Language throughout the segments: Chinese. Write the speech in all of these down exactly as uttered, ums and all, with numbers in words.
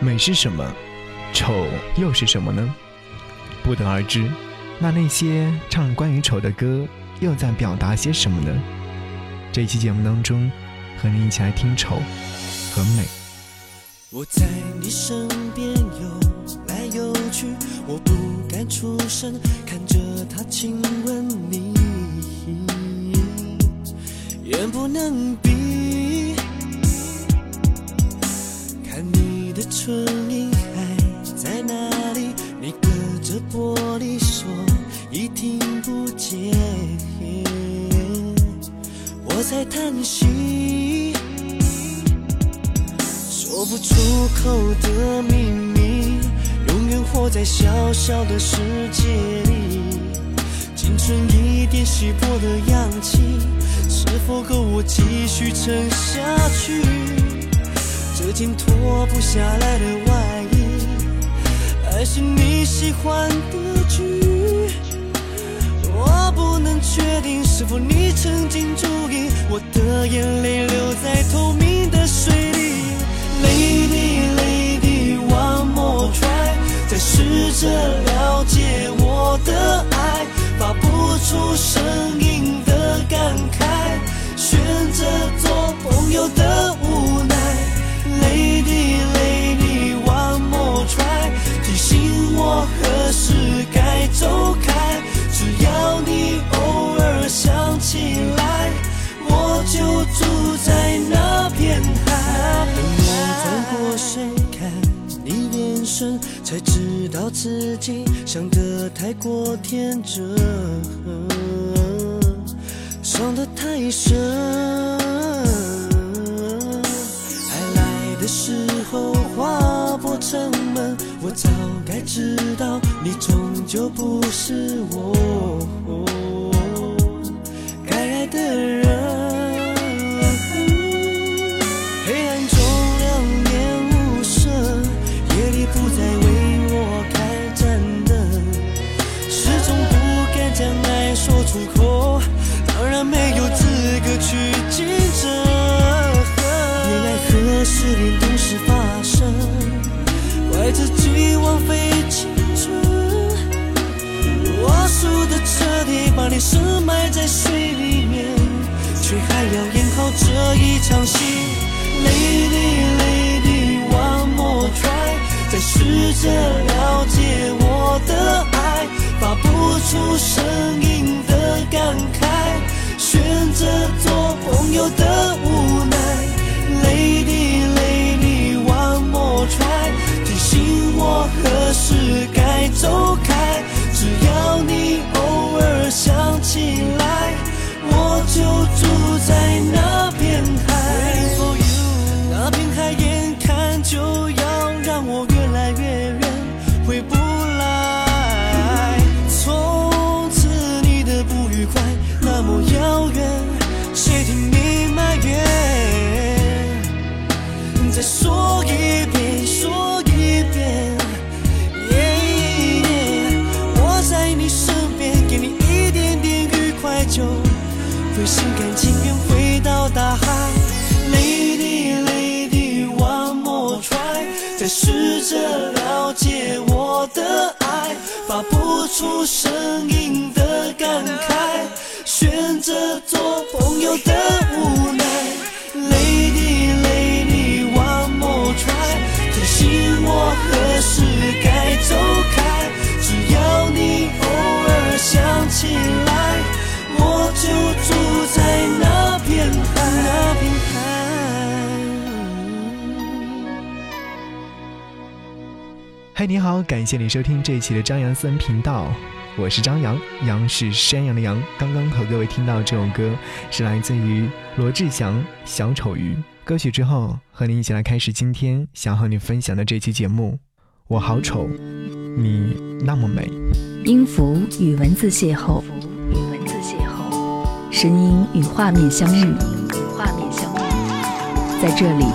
美是什么？丑又是什么呢？不得而知。那那些唱关于丑的歌又在表达些什么呢？这期节目当中，和你一起来听丑和美。我在你身边游来游去，我不敢出声，看着他亲吻你，眼不能闭，看你的唇印还在哪里，你隔着玻璃说已听不见，我在叹息，说不出口的秘密，永远活在小小的世界里，青春一点稀薄的氧气是否够我继续撑下去，这件脱不下来的外衣，爱是你喜欢的剧，我不能确定是否你曾经注意，我的眼泪流在透明的水里。 Lady Lady one more try， 再试着了解我的爱，发不出声音的感慨，选择做朋友的无奈。 Lady Lady one more try， 提醒我何时该走开，只要你偶尔想起来，我就住在那片海。我转过身看你眼神，才知道自己想得太过天真，伤得太深，爱来的时候划破城门，我早该知道你终究不是我该爱的人，黑暗中两年无声，夜里不再为我开战灯，始终不敢将爱说出口，当然没有资格去竞争，恋爱何时连同时发生，怪自己枉费青春，我输得彻底，把你深埋在水里面，却还要演好这一场戏。 Lady Lady one more try， 再试着了解我的爱，发不出声音的感慨，选择做朋友的无奈。 Lady Lady one more try， 提醒我何时该走开，只要你偶尔想起来，我就住在那片海。那片海眼看就要让我越来越远，回不来。从此你的不愉快那么遥远，谁听你埋怨？再说一遍，说一遍。就会心甘情愿回到大海。 Lady Lady one more try， 再试着了解我的爱，发不出声音的感慨，选择做朋友的无奈。 Lady Lady one more try， 提醒我何时该走开，只要你偶尔想起来，我就住在那片海，那片海。嗨，你好，感谢你收听这一期的张扬私人频道，我是张扬，杨是山羊的羊。刚刚和各位听到这首歌是来自于罗志祥《小丑鱼》歌曲之后，和你一起来开始今天想和你分享的这期节目。我好丑，你那么美。音符与文字邂逅。声音与画面相遇，在这里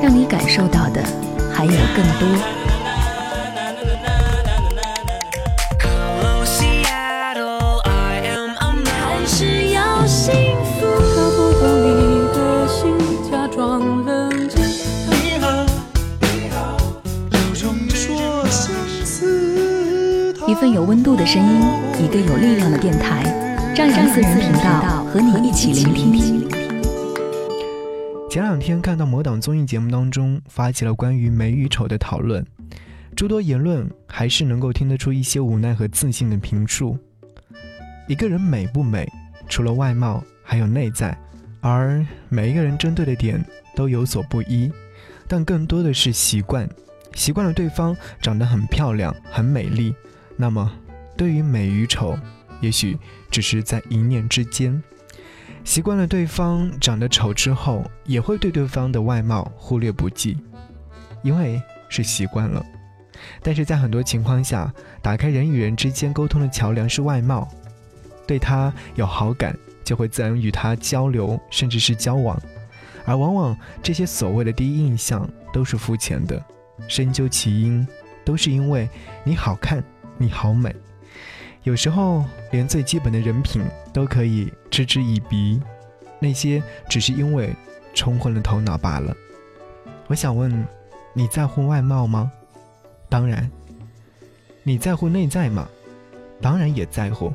让你感受到的还有更多。一份有温度的声音，一个有力量的电台，张扬私人频道和你一起聆听。前两天看到某档综艺节目当中发起了关于美与丑的讨论，诸多言论还是能够听得出一些无奈和自信的评述。一个人美不美，除了外貌还有内在，而每一个人针对的点都有所不一，但更多的是习惯，习惯了对方长得很漂亮很美丽，那么对于美与丑也许只是在一念之间。习惯了对方长得丑之后，也会对对方的外貌忽略不计，因为是习惯了。但是在很多情况下，打开人与人之间沟通的桥梁是外貌，对他有好感就会自然与他交流甚至是交往，而往往这些所谓的第一印象都是肤浅的，深究其因都是因为你好看你好美，有时候连最基本的人品都可以嗤之以鼻，那些只是因为冲昏了头脑罢了。我想问，你在乎外貌吗？当然。你在乎内在吗？当然也在乎。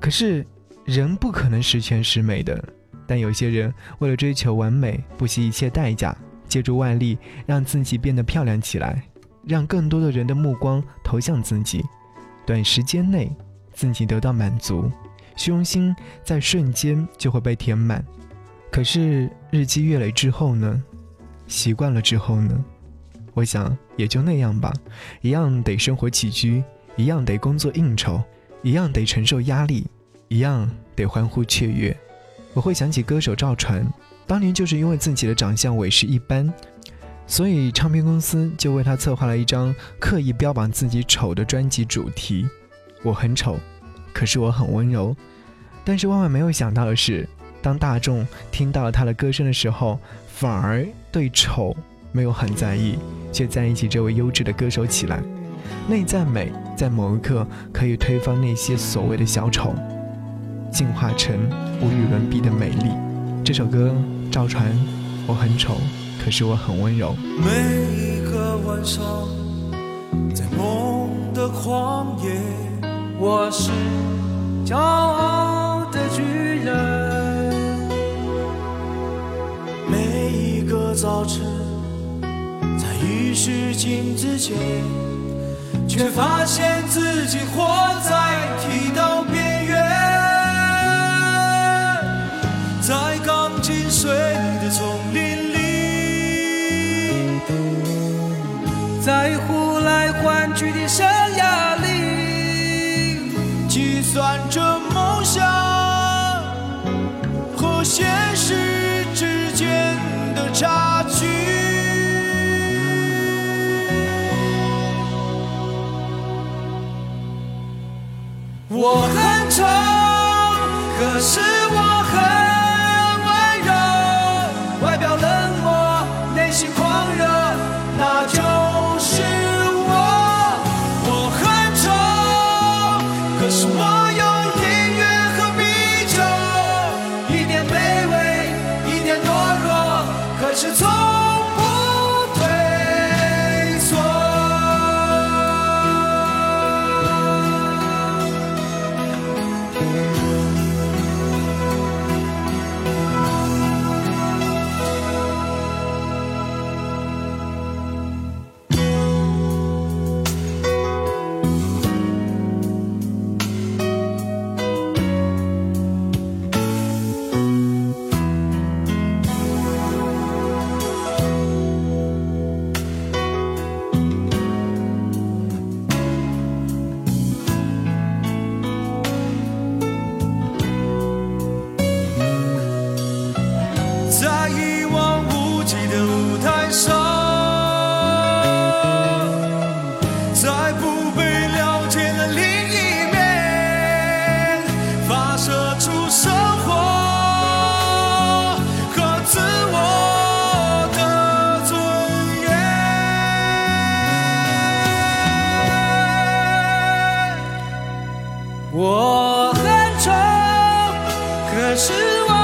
可是人不可能十全十美的，但有些人为了追求完美不惜一切代价，借助外力让自己变得漂亮起来，让更多的人的目光投向自己，短时间内自己得到满足，虚荣心在瞬间就会被填满。可是日积月累之后呢？习惯了之后呢？我想也就那样吧，一样得生活起居，一样得工作应酬，一样得承受压力，一样得欢呼雀跃。我会想起歌手赵传，当年就是因为自己的长相委实一般，所以唱片公司就为他策划了一张刻意标榜自己丑的专辑主题。我很丑，可是我很温柔。但是万万没有想到的是，当大众听到了他的歌声的时候，反而对丑没有很在意，却在意起这位优质的歌手起来。内在美在某一刻可以推翻那些所谓的小丑，进化成无与伦比的美丽。这首歌赵传，我很丑，可是我很温柔。每一个晚上在梦的旷野，我是骄傲的巨人。每一个早晨于世境之前，却发现自己活在剃刀边缘，在钢筋水泥的丛林里，在呼来唤去的山崖里，计算着梦想和现实之间的差距。我很丑，可是我很温柔，外表冷漠，内心狂热，那就是我。我很丑，可是我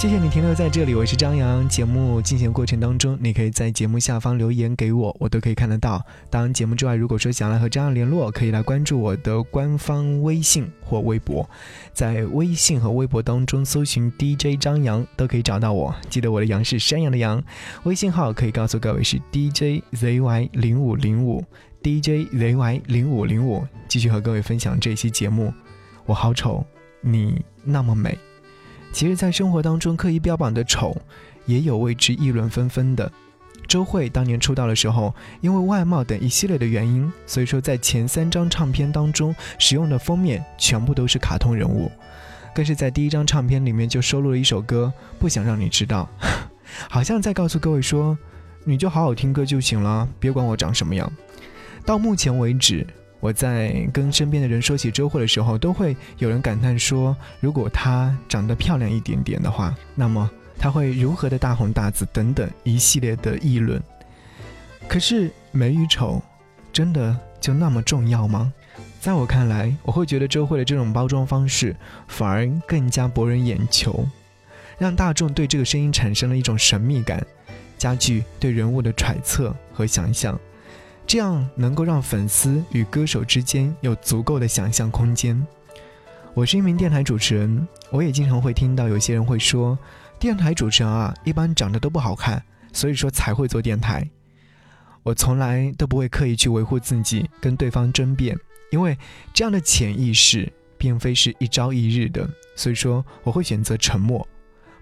谢谢你停留在这里，我是张扬。节目进行过程当中，你可以在节目下方留言给我，我都可以看得到。当然节目之外，如果说想来和张扬联络，可以来关注我的官方微信或微博，在微信和微博当中搜寻 D J 张扬都可以找到我。记得我的杨是山羊的羊，微信号可以告诉各位是 D J Z Y 零五零五 D J Z Y 零五零五。继续和各位分享这期节目。我好丑，你那么美。其实在生活当中刻意标榜的丑，也有为之议论纷纷的。周蕙当年出道的时候，因为外貌等一系列的原因，所以说在前三张唱片当中使用的封面全部都是卡通人物，更是在第一张唱片里面就收录了一首歌《不想让你知道》好像在告诉各位说，你就好好听歌就行了，别管我长什么样。到目前为止，我在跟身边的人说起周蕙的时候，都会有人感叹说，如果她长得漂亮一点点的话，那么她会如何的大红大紫等等一系列的议论。可是美与丑真的就那么重要吗？在我看来，我会觉得周蕙的这种包装方式反而更加博人眼球，让大众对这个声音产生了一种神秘感，加剧对人物的揣测和想象，这样能够让粉丝与歌手之间有足够的想象空间。我是一名电台主持人，我也经常会听到有些人会说，电台主持人啊，一般长得都不好看，所以说才会做电台。我从来都不会刻意去维护自己，跟对方争辩，因为这样的潜意识并非是一朝一日的，所以说我会选择沉默。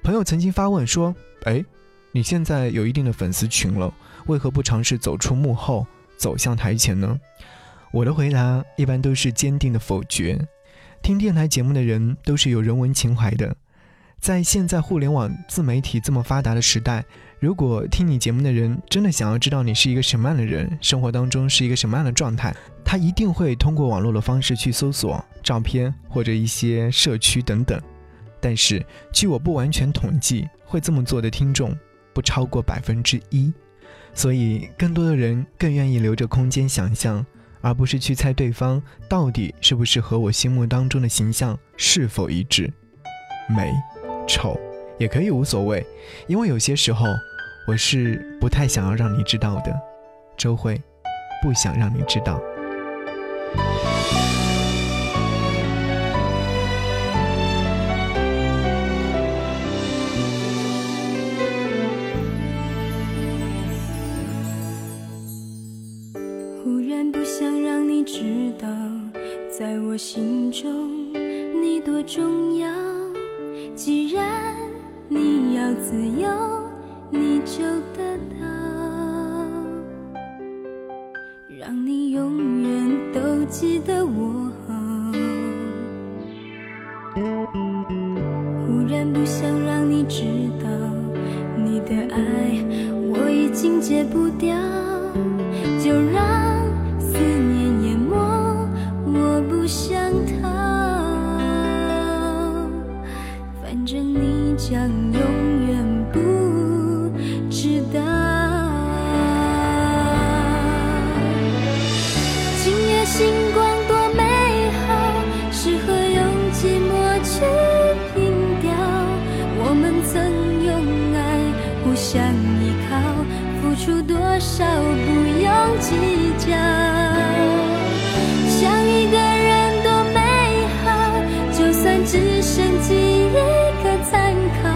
朋友曾经发问说，哎，你现在有一定的粉丝群了，为何不尝试走出幕后走向台前呢？我的回答一般都是坚定的否决。听电台节目的人都是有人文情怀的，在现在互联网自媒体这么发达的时代，如果听你节目的人真的想要知道你是一个什么样的人，生活当中是一个什么样的状态，他一定会通过网络的方式去搜索照片或者一些社区等等。但是据我不完全统计，会这么做的听众不超过百分之一。所以更多的人更愿意留着空间想象，而不是去猜对方到底是不是和我心目当中的形象是否一致。美丑也可以无所谓，因为有些时候我是不太想要让你知道的。周蕙，不想让你知道。在我心中你多重要，既然你要自由，你就得到，让你永远都记得我。忽然不想让你知道，你的爱我已经戒不掉，就让想永远不知道，今夜星光多美好，适合用寂寞去拼掉。我们曾用爱互相依靠，付出多少不用计较。想一个人多美好，就算只剩记忆参考，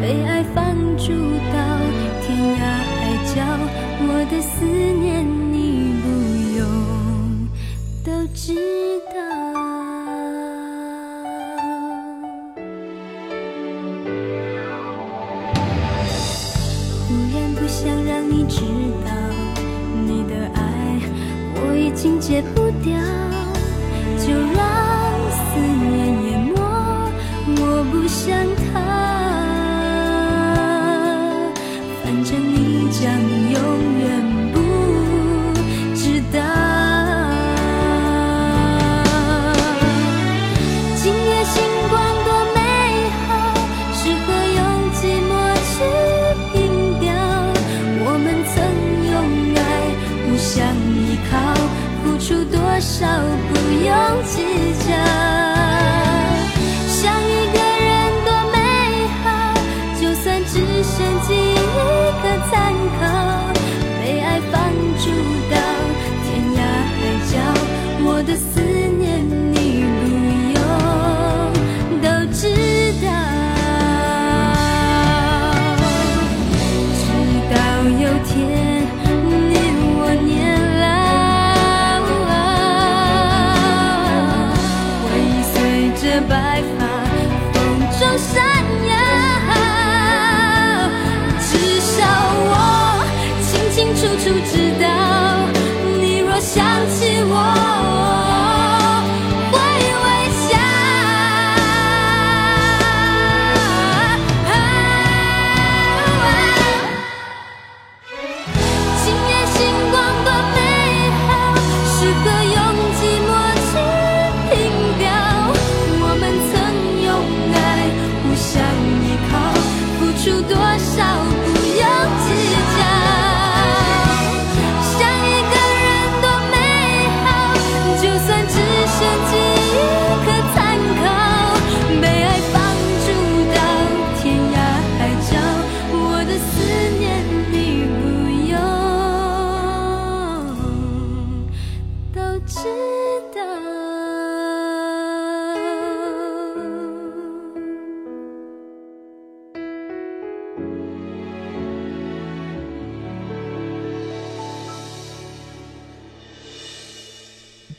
被爱放逐到天涯海角，我的思念你不用都知道。忽然不想让你知道，你的爱我已经戒不掉，就让思念淹没，我不想他，反正你将永远不知道。今夜星光多美好，适合用寂寞去拼掉。我们曾用爱互相依靠，付出多少不用计较。想一个人多美好，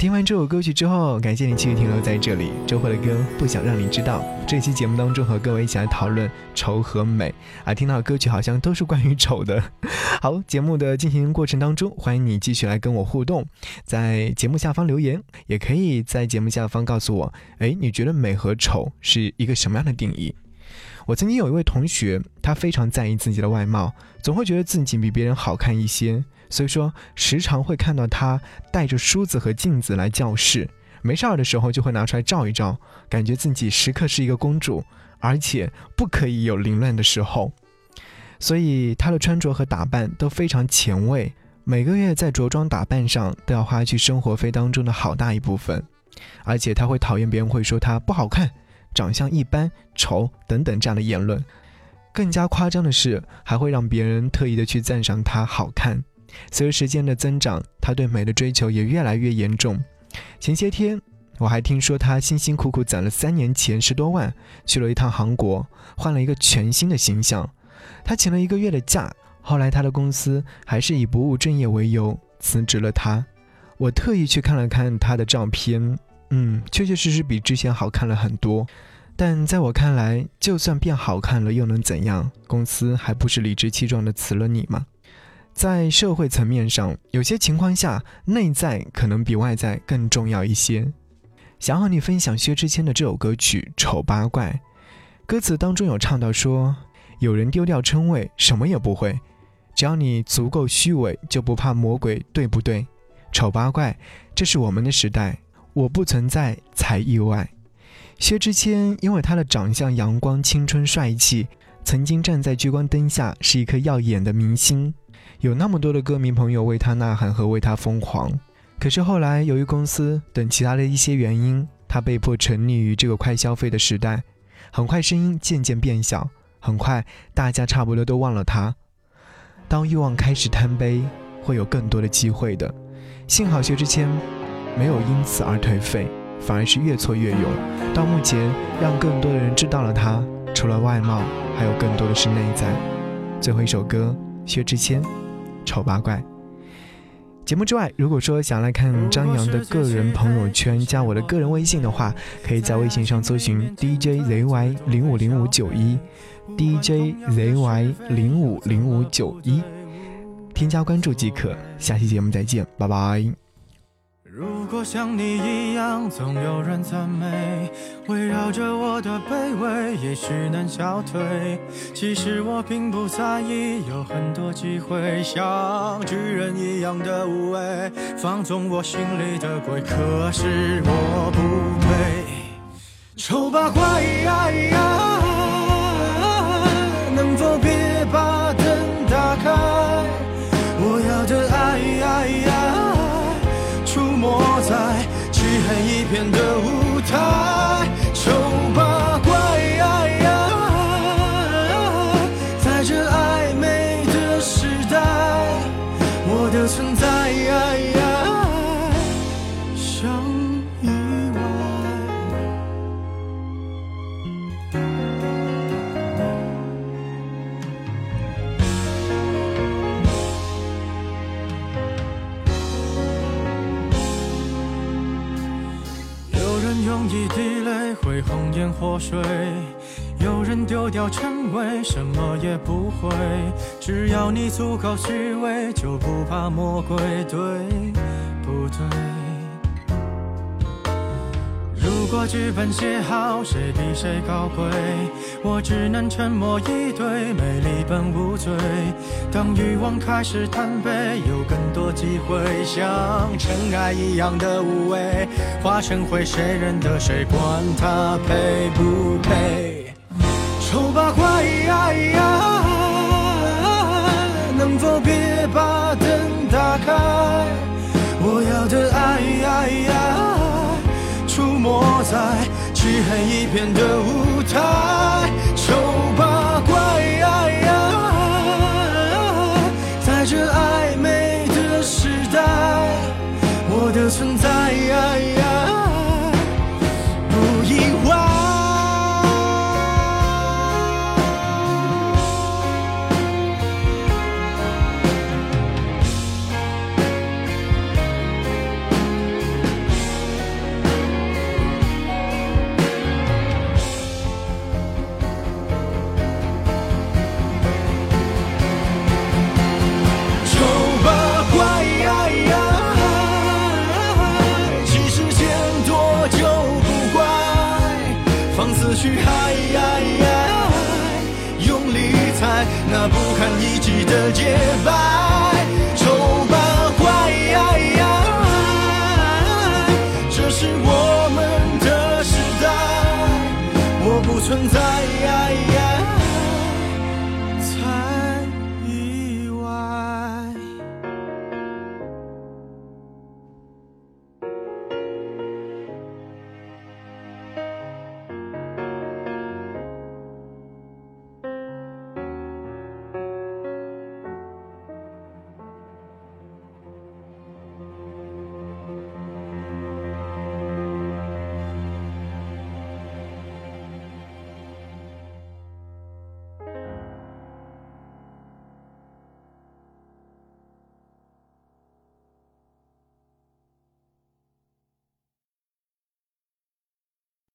听完这首歌曲之后，感谢你继续停留在这里。周慧的歌不想让你知道，这期节目当中和各位一起来讨论丑和美啊，听到的歌曲好像都是关于丑的。好，节目的进行过程当中，欢迎你继续来跟我互动，在节目下方留言，也可以在节目下方告诉我，哎，你觉得美和丑是一个什么样的定义？我曾经有一位同学，他非常在意自己的外貌，总会觉得自己比别人好看一些，所以说时常会看到他带着梳子和镜子来教室，没事儿的时候就会拿出来照一照，感觉自己时刻是一个公主，而且不可以有凌乱的时候。所以他的穿着和打扮都非常前卫，每个月在着装打扮上都要花去生活费当中的好大一部分，而且他会讨厌别人会说他不好看，长相一般，丑等等这样的言论。更加夸张的是，还会让别人特意的去赞赏他好看。随着时间的增长，他对美的追求也越来越严重。前些天我还听说他辛辛苦苦攒了三年前十多万，去了一趟韩国，换了一个全新的形象。他请了一个月的假，后来他的公司还是以不务正业为由辞职了他。我特意去看了看他的照片，嗯，确确实实比之前好看了很多，但在我看来，就算变好看了又能怎样？公司还不是理直气壮的辞了你吗？在社会层面上，有些情况下，内在可能比外在更重要一些。想和你分享薛之谦的这首歌曲《丑八怪》，歌词当中有唱到说，有人丢掉称谓，什么也不会，只要你足够虚伪，就不怕魔鬼，对不对？丑八怪，这是我们的时代。我不存在才意外。薛之谦因为他的长相阳光、青春、帅气，曾经站在聚光灯下是一颗耀眼的明星，有那么多的歌迷朋友为他呐喊和为他疯狂。可是后来由于公司等其他的一些原因，他被迫沉溺于这个快消费的时代，很快声音渐渐变小，很快大家差不多都忘了他。当欲望开始贪杯，会有更多的机会的。幸好薛之谦没有因此而颓废，反而是越挫越勇，到目前让更多的人知道了他，除了外貌还有更多的是内在。最后一首歌，薛之谦《丑八怪》。节目之外，如果说想来看张扬的个人朋友圈，加我的个人微信的话，可以在微信上搜寻 D J Z Y 零五零五九一 D J Z Y 零五零五九一 添加关注即可。下期节目再见，拜拜。如果像你一样总有人赞美，围绕着我的卑微也许能消退，其实我并不在意，有很多机会像巨人一样的无畏，放纵我心里的鬼，可是我不配。丑八怪呀呀，能否别把灯打开，我要的爱呀呀没在漆黑一片的舞台，丑八怪呀呀，在这暧昧的时代，我的存在呀呀像意用一滴泪会红颜祸水，有人丢掉称谓，什么也不会，只要你足够虚伪，就不怕魔鬼，对不对？如果剧本写好，谁比谁高贵，我只能沉默以对，美丽本无罪。当欲望开始贪杯，有更多机会像尘埃一样的无畏，化成灰，谁认得谁，管他配不配。丑八怪呀呀，能否别把灯打开，我要的爱呀呀，出没在漆黑一片的舞台，丑八怪呀呀，在这暧昧的时代，我的存在呀呀不意外。去嗨嗨嗨，用力踩那不堪一击的洁白，丑八怪，这是我们的时代，我不存在。